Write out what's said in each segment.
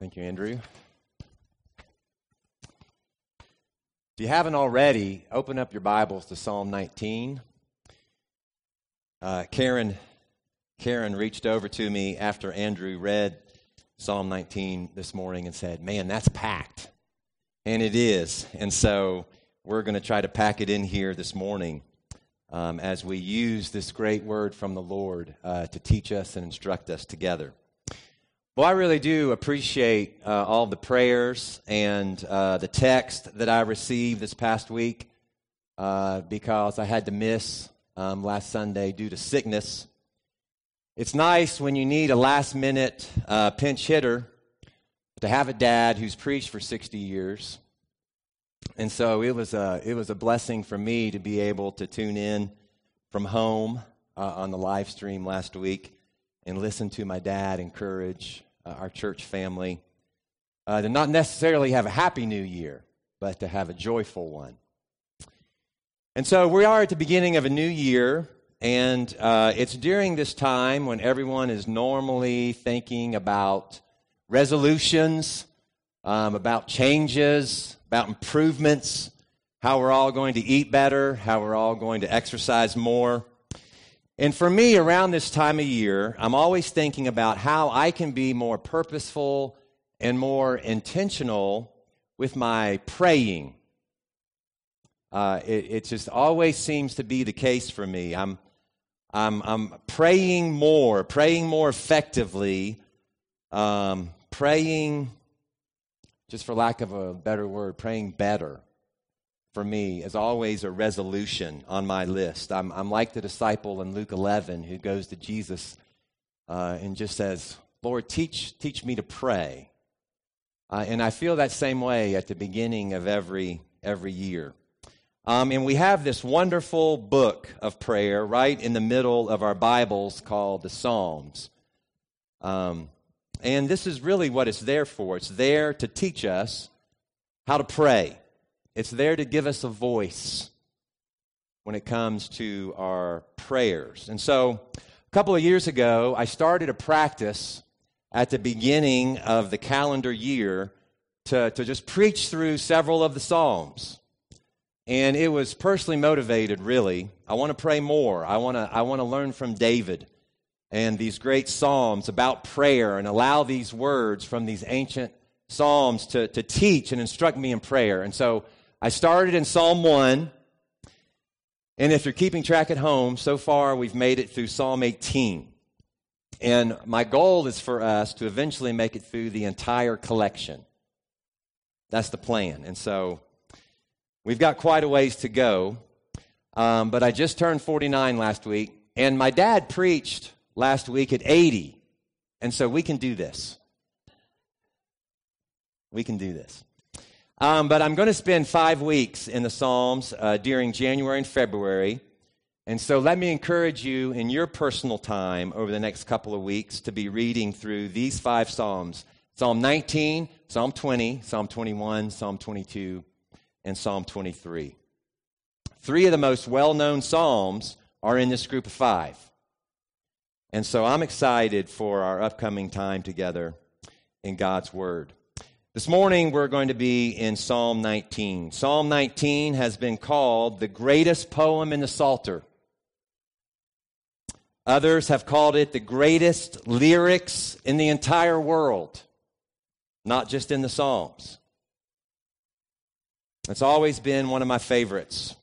Thank you, Andrew. If you haven't already, open up your Bibles to Psalm 19. Karen reached over to me after Andrew read Psalm 19 this morning and said, man, that's packed. And it is. And so we're going to try to pack it in here this morning as we use this great word from the Lord to teach us and instruct us together. Well, I really do appreciate all the prayers and the text that I received this past week because I had to miss last Sunday due to sickness. It's nice when you need a last-minute pinch hitter to have a dad who's preached for 60 years, and so it was a blessing for me to be able to tune in from home on the live stream last week and listen to my dad encourage our church family to not necessarily have a happy new year, but to have a joyful one. And so we are at the beginning of a new year, and it's during this time when everyone is normally thinking about resolutions, about changes, about improvements, how we're all going to eat better, how we're all going to exercise more. And for me, around this time of year, I'm always thinking about how I can be more purposeful and more intentional with my praying. It just always seems to be the case for me. I'm praying more effectively, praying, just for lack of a better word, praying better. For me, is always a resolution on my list. I'm like the disciple in Luke 11 who goes to Jesus and just says, Lord, teach me to pray. And I feel that same way at the beginning of every year. And we have this wonderful book of prayer right in the middle of our Bibles called the Psalms. And this is really what it's there for. It's there to teach us how to pray. It's there to give us a voice when it comes to our prayers. And so a couple of years ago, I started a practice at the beginning of the calendar year to just preach through several of the Psalms. And it was personally motivated, really. I want to pray more. I want to learn from David and these great Psalms about prayer and allow these words from these ancient Psalms to teach and instruct me in prayer. And so I started in Psalm 1, and if you're keeping track at home, so far we've made it through Psalm 18. And my goal is for us to eventually make it through the entire collection. That's the plan. And so we've got quite a ways to go, but I just turned 49 last week, and my dad preached last week at 80, and so we can do this. We can do this. But I'm going to spend 5 weeks in the Psalms during January and February. And so let me encourage you in your personal time over the next couple of weeks to be reading through these 5 Psalms. Psalm 19, Psalm 20, Psalm 21, Psalm 22, and Psalm 23. 3 of the most well-known Psalms are in this group of 5. And so I'm excited for our upcoming time together in God's Word. This morning, we're going to be in Psalm 19. Psalm 19 has been called the greatest poem in the Psalter. Others have called it the greatest lyrics in the entire world, not just in the Psalms. It's always been one of my favorites.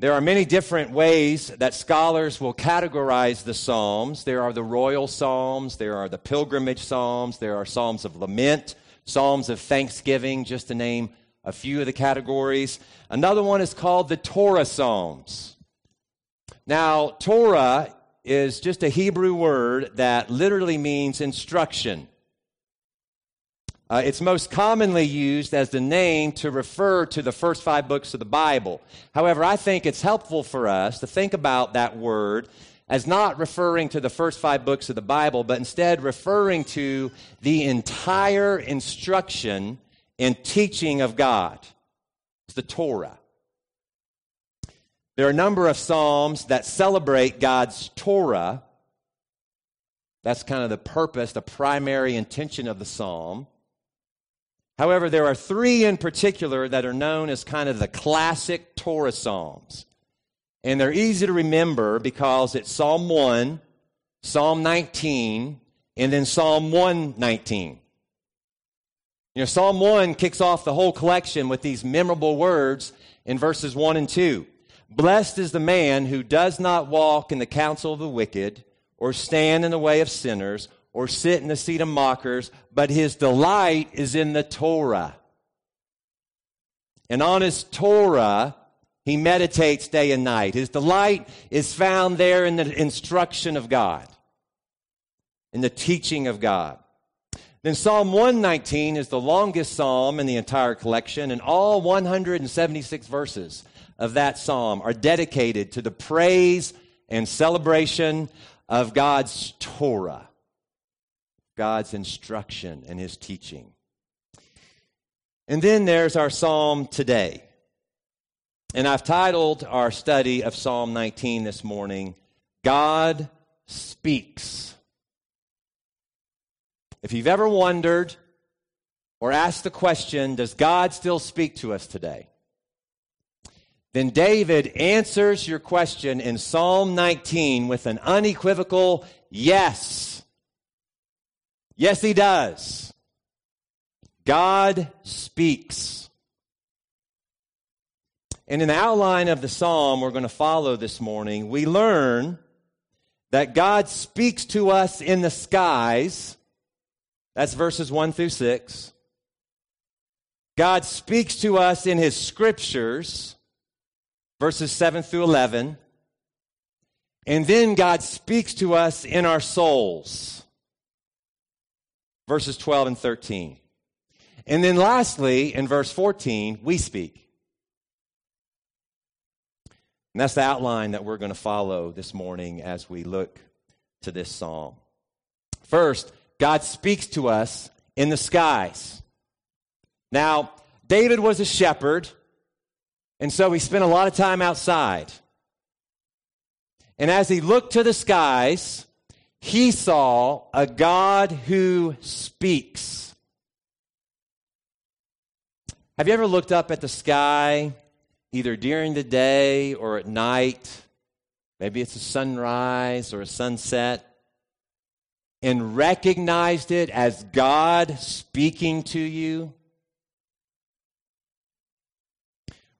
There are many different ways that scholars will categorize the Psalms. There are the royal Psalms, there are the pilgrimage Psalms, there are Psalms of lament, Psalms of thanksgiving, just to name a few of the categories. Another one is called the Torah Psalms. Now, Torah is just a Hebrew word that literally means instruction. It's most commonly used as the name to refer to the first 5 books of the Bible. However, I think it's helpful for us to think about that word as not referring to the first 5 books of the Bible, but instead referring to the entire instruction and teaching of God. It's the Torah. There are a number of Psalms that celebrate God's Torah. That's kind of the purpose, the primary intention of the Psalm. However, there are three in particular that are known as kind of the classic Torah Psalms. And they're easy to remember because it's Psalm 1, Psalm 19, and then Psalm 119. You know, Psalm 1 kicks off the whole collection with these memorable words in verses 1 and 2. Blessed is the man who does not walk in the counsel of the wicked, or stand in the way of sinners, or sit in the seat of mockers, but his delight is in the Torah. And on his Torah, he meditates day and night. His delight is found there in the instruction of God, in the teaching of God. Then Psalm 119 is the longest psalm in the entire collection, and all 176 verses of that psalm are dedicated to the praise and celebration of God's Torah, God's instruction and his teaching. And then there's our psalm today. And I've titled our study of Psalm 19 this morning, God Speaks. If you've ever wondered or asked the question, does God still speak to us today? Then David answers your question in Psalm 19 with an unequivocal yes. Yes, he does. God speaks. And in the outline of the psalm we're going to follow this morning, we learn that God speaks to us in the skies. That's verses 1 through 6. God speaks to us in his scriptures, verses 7 through 11. And then God speaks to us in our souls, verses 12 and 13. And then lastly, in verse 14, we speak. And that's the outline that we're going to follow this morning as we look to this psalm. First, God speaks to us in the skies. Now, David was a shepherd, and so he spent a lot of time outside. And as he looked to the skies, he saw a God who speaks. Have you ever looked up at the sky, either during the day or at night, maybe it's a sunrise or a sunset, and recognized it as God speaking to you?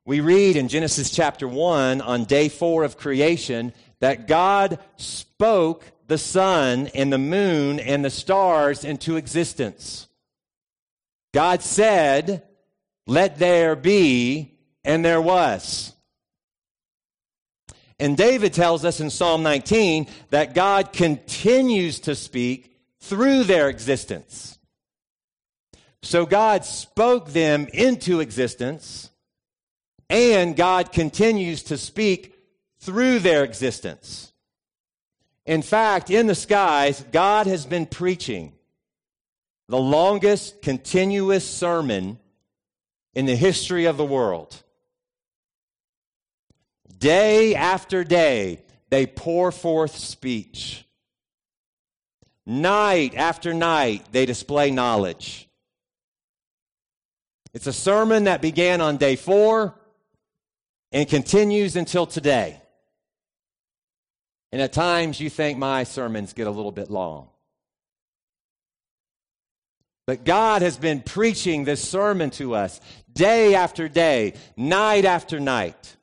We read in Genesis chapter 1 on day 4 of creation that God spoke the sun and the moon and the stars into existence. God said, "Let there be," and there was. And David tells us in Psalm 19 that God continues to speak through their existence. So God spoke them into existence, and God continues to speak through their existence. In fact, in the skies, God has been preaching the longest continuous sermon in the history of the world. Day after day, they pour forth speech. Night after night, they display knowledge. It's a sermon that began on day 4 and continues until today. And at times you think my sermons get a little bit long. But God has been preaching this sermon to us day after day, night after night.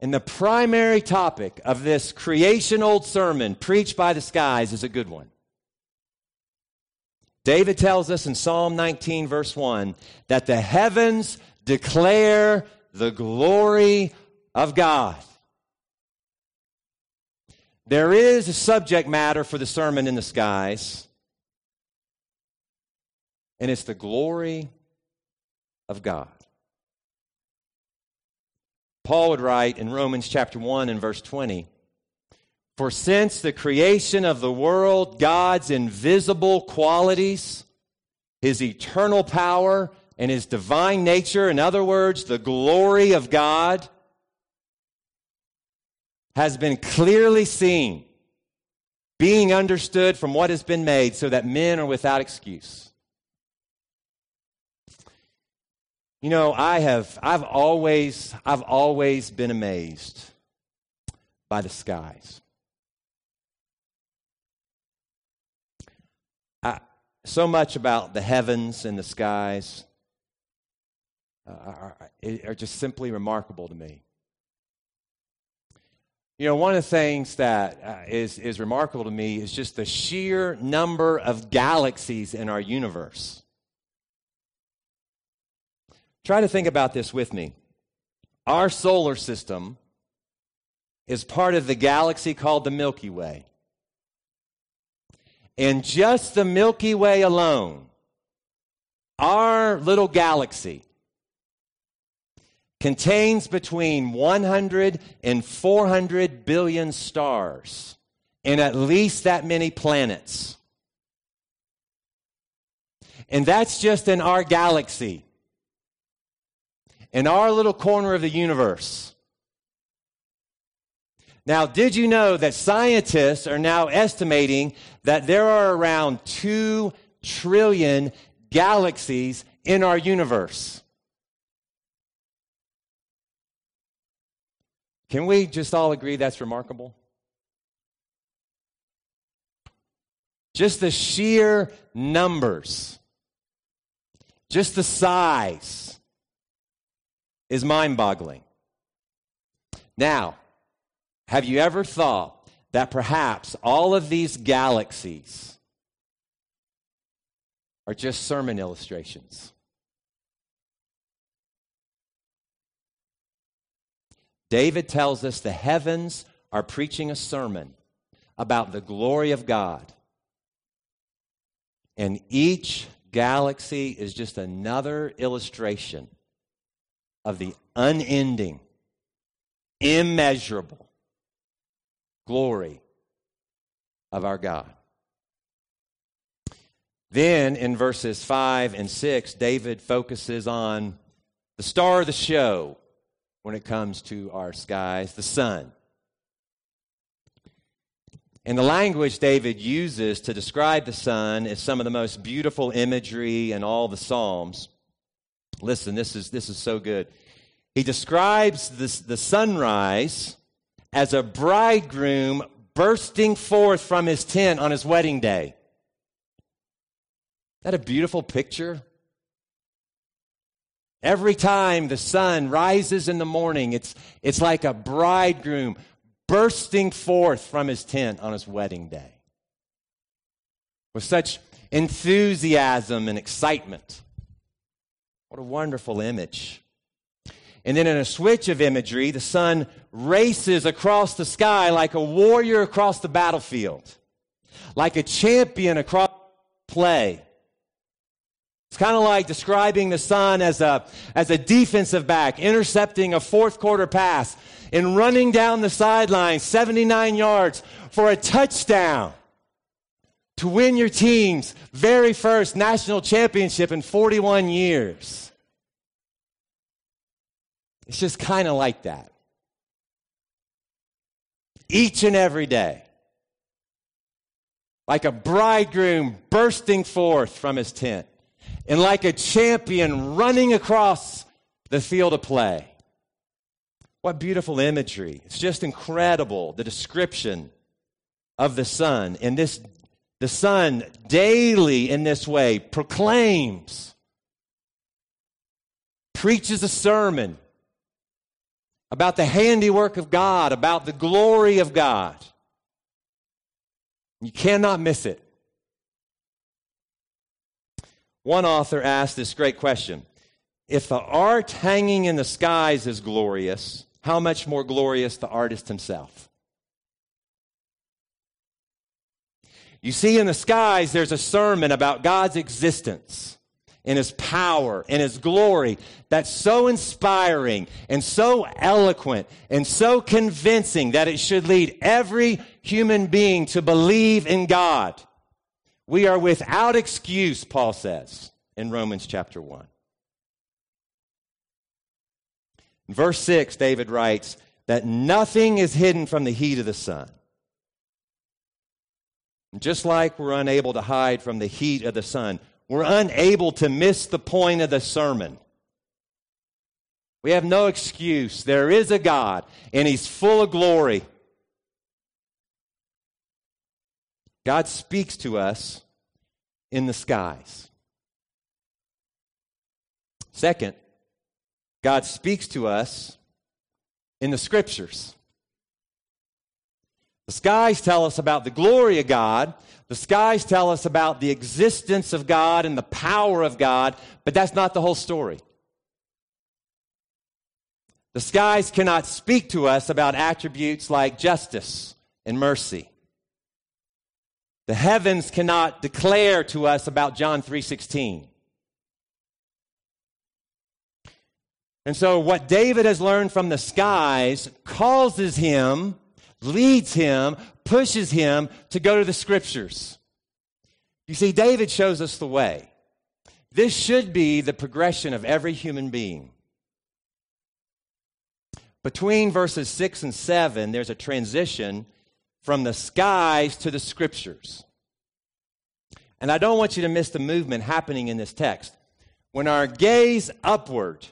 And the primary topic of this creation old sermon preached by the skies is a good one. David tells us in Psalm 19, verse 1, that the heavens declare the glory of God. There is a subject matter for the sermon in the skies, and it's the glory of God. Paul would write in Romans chapter 1 and verse 20, "For since the creation of the world, God's invisible qualities, his eternal power and his divine nature," in other words, the glory of God, "has been clearly seen, being understood from what has been made, so that men are without excuse. You know, I've always been amazed by the skies. So much about the heavens and the skies are just simply remarkable to me. You know, one of the things that is remarkable to me is just the sheer number of galaxies in our universe. Try to think about this with me. Our solar system is part of the galaxy called the Milky Way. And just the Milky Way alone, our little galaxy, contains between 100 and 400 billion stars and at least that many planets. And that's just in our galaxy. In our little corner of the universe. Now, did you know that scientists are now estimating that there are around 2 trillion galaxies in our universe? Can we just all agree that's remarkable? Just the sheer numbers, just the size, is mind-boggling. Now, have you ever thought that perhaps all of these galaxies are just sermon illustrations? David tells us the heavens are preaching a sermon about the glory of God, and each galaxy is just another illustration of the unending, immeasurable glory of our God. Then in verses 5 and 6, David focuses on the star of the show when it comes to our skies, the sun. And the language David uses to describe the sun is some of the most beautiful imagery in all the Psalms. Listen, this is so good. He describes the sunrise as a bridegroom bursting forth from his tent on his wedding day. Isn't that a beautiful picture? Every time the sun rises in the morning, it's like a bridegroom bursting forth from his tent on his wedding day with such enthusiasm and excitement. What a wonderful image. And then in a switch of imagery, the sun races across the sky like a warrior across the battlefield, like a champion across play. It's kind of like describing the sun as a defensive back, intercepting a fourth quarter pass and running down the sideline 79 yards for a touchdown to win your team's very first national championship in 41 years. It's just kind of like that. Each and every day. Like a bridegroom bursting forth from his tent. And like a champion running across the field of play. What beautiful imagery. It's just incredible, the description of the sun in this day. The sun daily in this way proclaims, preaches a sermon about the handiwork of God, about the glory of God. You cannot miss it. One author asked this great question: if the art hanging in the skies is glorious, how much more glorious the artist himself? You see, in the skies, there's a sermon about God's existence and his power and his glory that's so inspiring and so eloquent and so convincing that it should lead every human being to believe in God. We are without excuse, Paul says in Romans chapter 1. In verse 6, David writes that nothing is hidden from the heat of the sun. Just like we're unable to hide from the heat of the sun, we're unable to miss the point of the sermon We have no excuse. There is a God, and He's full of glory. God speaks to us in the skies. Second, God speaks to us in the Scriptures. The skies tell us about the glory of God. The skies tell us about the existence of God and the power of God, but that's not the whole story. The skies cannot speak to us about attributes like justice and mercy. The heavens cannot declare to us about John 3:16. And so what David has learned from the skies causes him, leads him, pushes him to go to the Scriptures. You see, David shows us the way. This should be the progression of every human being. Between verses 6 and 7, there's a transition from the skies to the Scriptures. And I don't want you to miss the movement happening in this text. When our gaze upward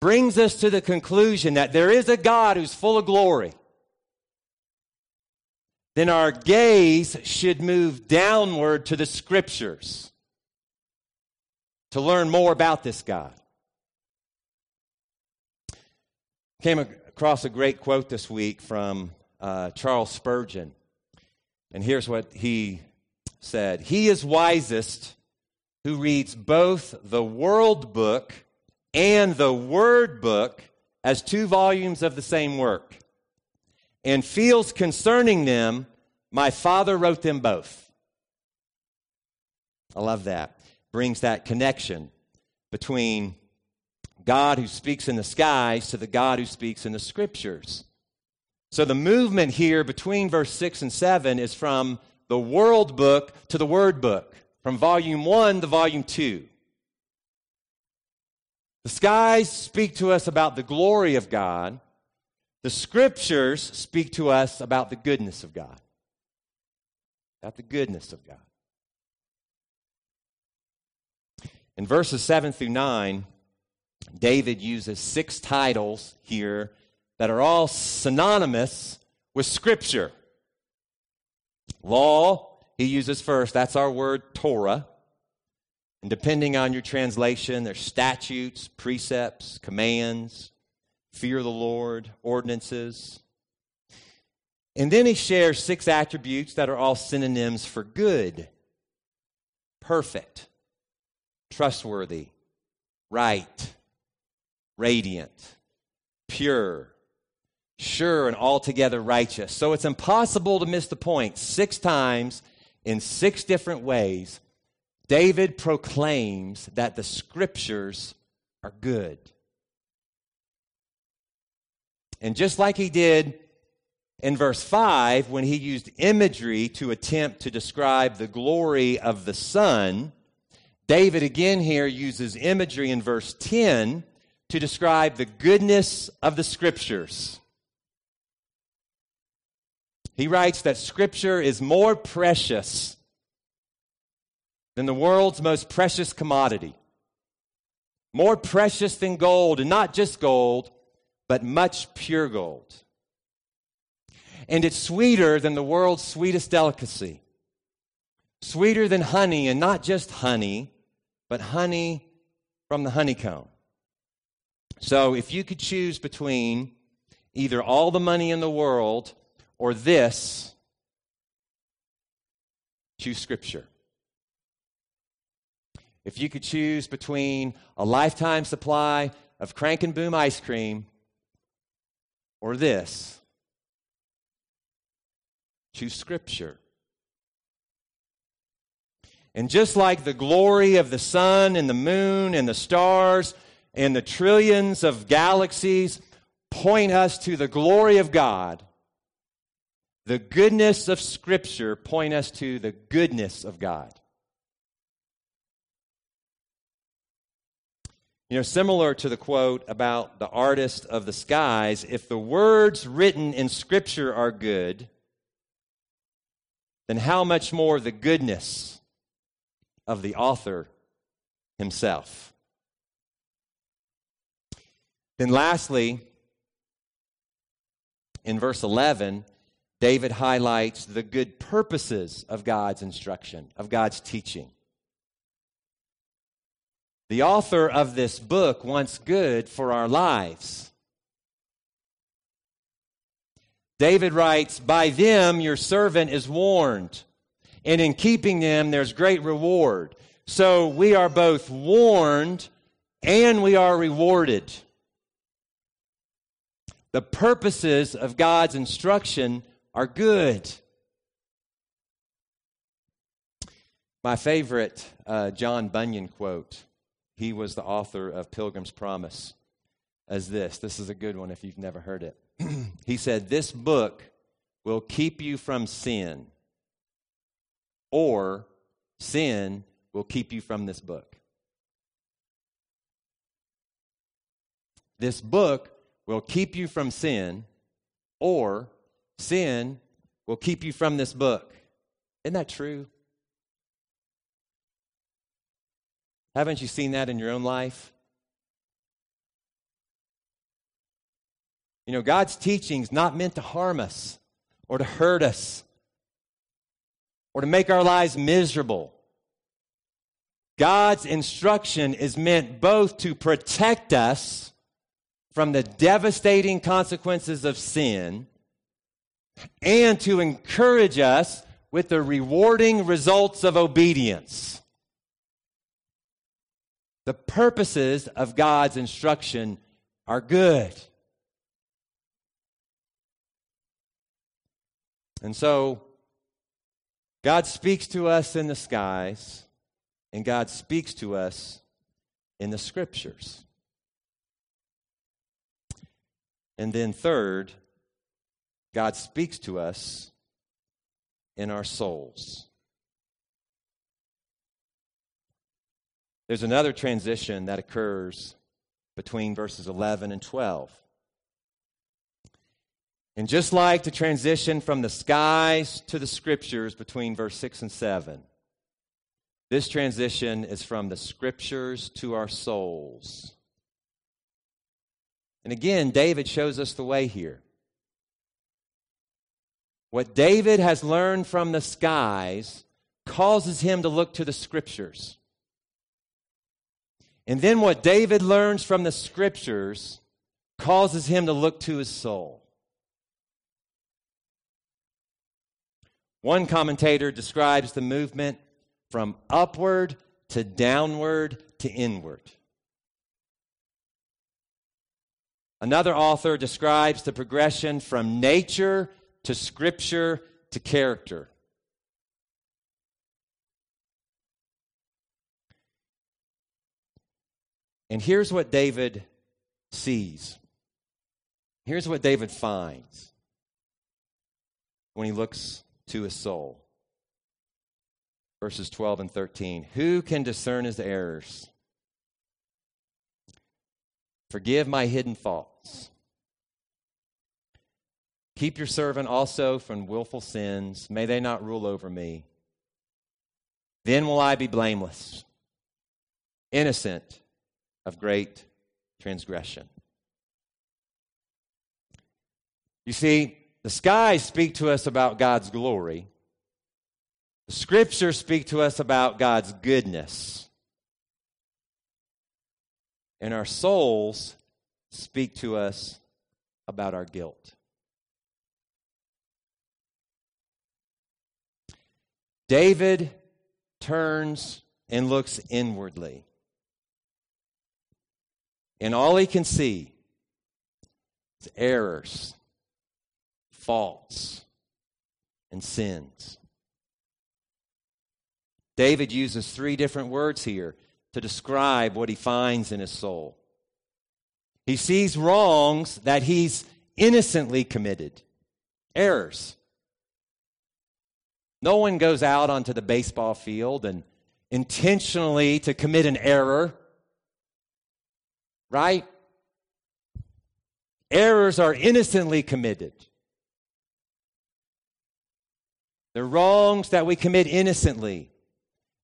brings us to the conclusion that there is a God who's full of glory, then our gaze should move downward to the Scriptures to learn more about this God. Came across a great quote this week from Charles Spurgeon, and here's what he said. "He is wisest who reads both the world book and the word book as two volumes of the same work, and feels concerning them, my Father wrote them both." I love that. Brings that connection between God who speaks in the skies to the God who speaks in the Scriptures. So the movement here between verse 6 and 7 is from the world book to the word book, from volume 1 to volume 2. The skies speak to us about the glory of God. The Scriptures speak to us about the goodness of God. About the goodness of God. In verses 7 through 9, David uses 6 titles here that are all synonymous with Scripture. Law, he uses first. That's our word, Torah. And depending on your translation, there's statutes, precepts, commands, fear the Lord, ordinances. And then he shares 6 attributes that are all synonyms for good, perfect, trustworthy, right, radiant, pure, sure, and altogether righteous. So it's impossible to miss the point. 6 times in 6 different ways, David proclaims that the Scriptures are good. And just like he did in verse 5, when he used imagery to attempt to describe the glory of the sun, David again here uses imagery in verse 10 to describe the goodness of the Scriptures. He writes that Scripture is more precious than the world's most precious commodity. More precious than gold, and not just gold, but much pure gold. And it's sweeter than the world's sweetest delicacy. Sweeter than honey, and not just honey, but honey from the honeycomb. So if you could choose between either all the money in the world or this, choose Scripture. If you could choose between a lifetime supply of Crank and Boom ice cream or this, choose Scripture. And just like the glory of the sun and the moon and the stars and the trillions of galaxies point us to the glory of God, the goodness of Scripture point us to the goodness of God. You know, similar to the quote about the artist of the skies, if the words written in Scripture are good, then how much more the goodness of the author himself. Then lastly, in verse 11, David highlights the good purposes of God's instruction, of God's teaching. The author of this book wants good for our lives. David writes, "By them your servant is warned, and in keeping them there's great reward." So we are both warned and we are rewarded. The purposes of God's instruction are good. My favorite John Bunyan quote, he was the author of Pilgrim's Promise, as this. This is a good one if you've never heard it. He said, "This book will keep you from sin, or sin will keep you from this book." This book will keep you from sin, or sin will keep you from this book. Isn't that true? Haven't you seen that in your own life? You know, God's teaching is not meant to harm us or to hurt us or to make our lives miserable. God's instruction is meant both to protect us from the devastating consequences of sin and to encourage us with the rewarding results of obedience. The purposes of God's instruction are good. And so, God speaks to us in the skies, and God speaks to us in the Scriptures. And then third, God speaks to us in our souls. There's another transition that occurs between verses 11 and 12. And just like the transition from the skies to the Scriptures between verse 6 and 7, this transition is from the Scriptures to our souls. And again, David shows us the way here. What David has learned from the skies causes him to look to the Scriptures. And then what David learns from the Scriptures causes him to look to his soul. One commentator describes the movement from upward to downward to inward. Another author describes the progression from nature to Scripture to character. And here's what David sees. Here's what David finds when he looks to his soul. Verses 12 and 13. "Who can discern his errors? Forgive my hidden faults. Keep your servant also from willful sins. May they not rule over me. Then will I be blameless, innocent of great transgression." You see, the skies speak to us about God's glory. The Scriptures speak to us about God's goodness. And our souls speak to us about our guilt. David turns and looks inwardly. And all he can see is errors, faults, and sins. David uses three different words here to describe what he finds in his soul. He sees wrongs that he's innocently committed, errors. No one goes out onto the baseball field and intentionally to commit an error, right? Errors are innocently committed. They're wrongs that we commit innocently.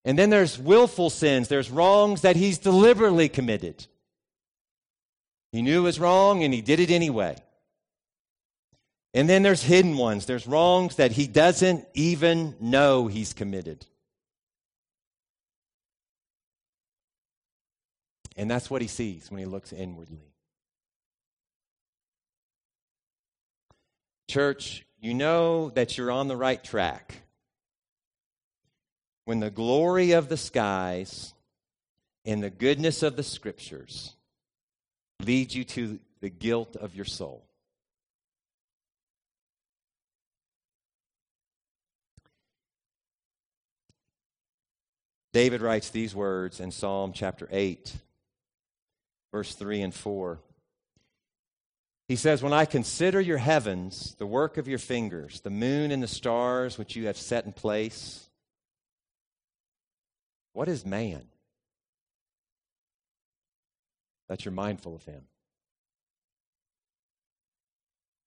And then there's willful sins. There's wrongs that he's deliberately committed. He knew it was wrong, and he did it anyway. And then there's hidden ones. There's wrongs that he doesn't even know he's committed. And that's what he sees when he looks inwardly. Church, you know that you're on the right track when the glory of the skies and the goodness of the Scriptures lead you to the guilt of your soul. David writes these words in Psalm chapter 8, verse 3 and 4. He says, "When I consider your heavens, the work of your fingers, the moon and the stars which you have set in place, what is man that you're mindful of him?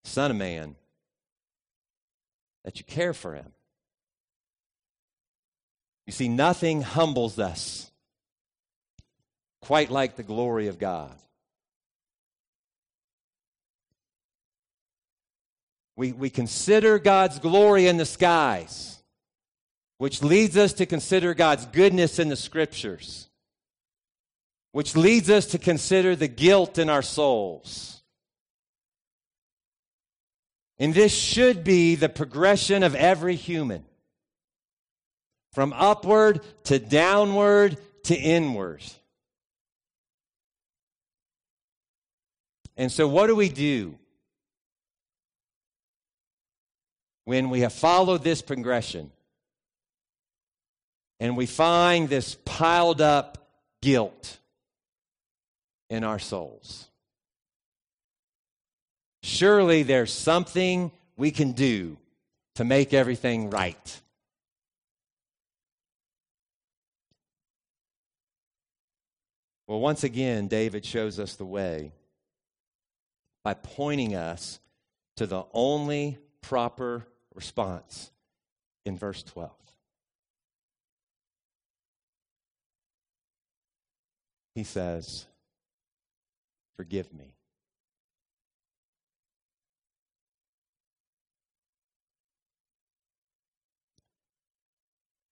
Son of man, that you care for him." You see, nothing humbles us quite like the glory of God. We consider God's glory in the skies, which leads us to consider God's goodness in the Scriptures, which leads us to consider the guilt in our souls. And this should be the progression of every human, from upward to downward to inward. And so what do we do when we have followed this progression and we find this piled up guilt in our souls? Surely there's something we can do to make everything right. Well, once again, David shows us the way by pointing us to the only proper response in verse 12. He says, "Forgive me."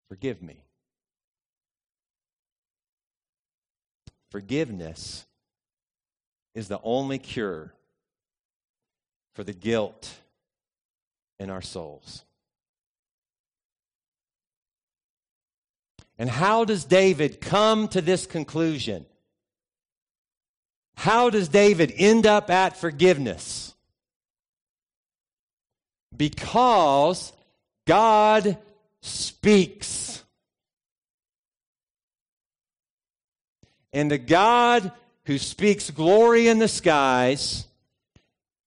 Forgive me. Forgiveness is the only cure for the guilt in our souls. And how does David come to this conclusion? How does David end up at forgiveness? Because God speaks. And the God who speaks glory in the skies,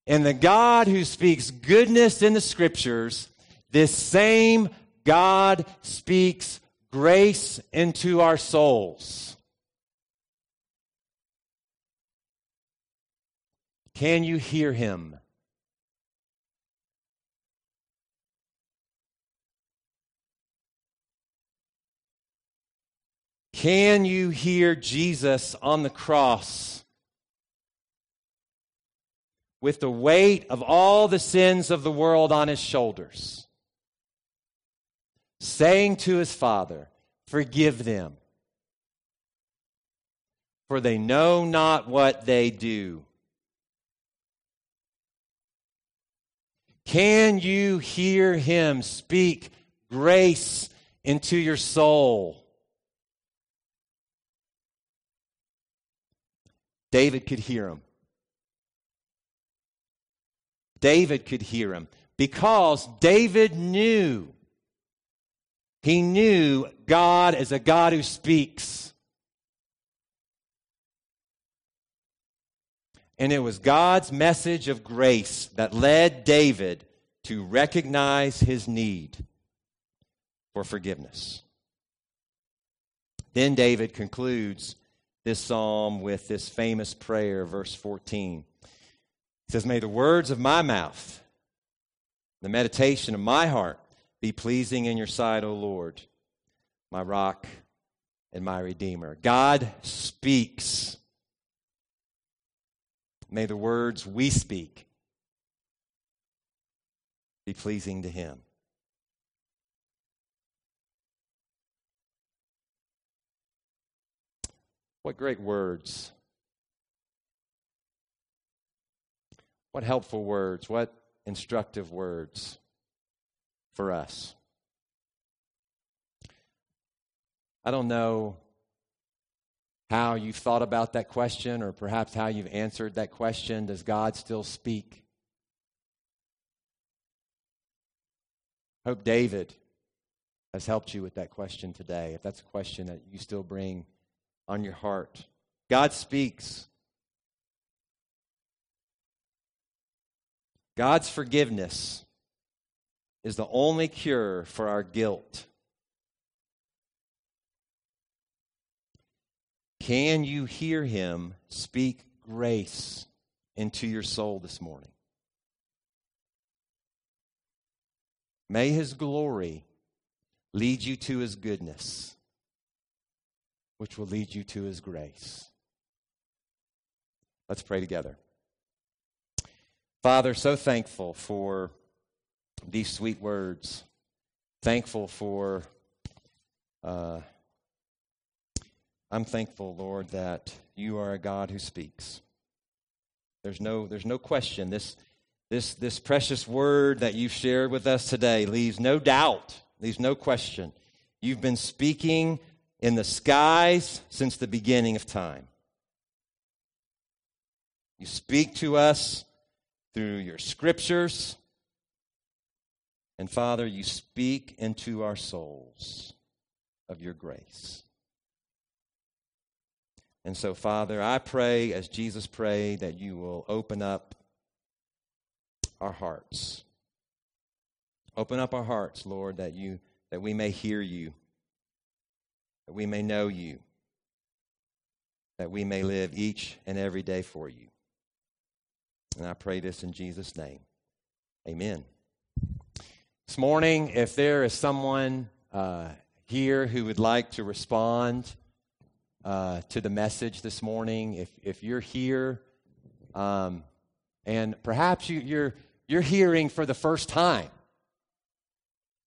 and the God who speaks goodness in the Scriptures, this same God speaks grace into our souls. Can you hear him? Can you hear Jesus on the cross with the weight of all the sins of the world on his shoulders, saying to his Father, "Forgive them, for they know not what they do"? Can you hear him speak grace into your soul? David could hear him. David could hear him because David knew. He knew God as a God who speaks. And it was God's message of grace that led David to recognize his need for forgiveness. Then David concludes this psalm with this famous prayer, verse 14. It says, "May the words of my mouth, the meditation of my heart, be pleasing in your sight, O Lord, my rock and my redeemer." God speaks. May the words we speak be pleasing to him. What great words. What helpful words. What instructive words for us. I don't know how you've thought about that question, or perhaps how you've answered that question. Does God still speak? I hope David has helped you with that question today, if that's a question that you still bring on your heart. God speaks. God's forgiveness is the only cure for our guilt. Can you hear him speak grace into your soul this morning? May his glory lead you to his goodness, which will lead you to his grace. Let's pray together. Father, so thankful for these sweet words. Thankful for... I'm thankful, Lord, that you are a God who speaks. There's no question. This precious word that you've shared with us today leaves no doubt, leaves no question. You've been speaking in the skies since the beginning of time. You speak to us through your scriptures. And Father, you speak into our souls of your grace. And so, Father, I pray, as Jesus prayed, that you will open up our hearts. Open up our hearts, Lord, that we may hear you, that we may know you, that we may live each and every day for you. And I pray this in Jesus' name. Amen. This morning, if there is someone here who would like to respond to the message this morning, if you're here, and perhaps you're hearing for the first time,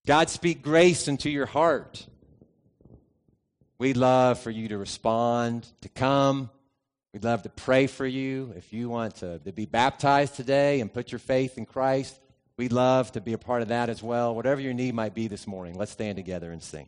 God speak grace into your heart. We'd love for you to respond, to come. We'd love to pray for you. If you want to be baptized today and put your faith in Christ, we'd love to be a part of that as well. Whatever your need might be this morning, let's stand together and sing.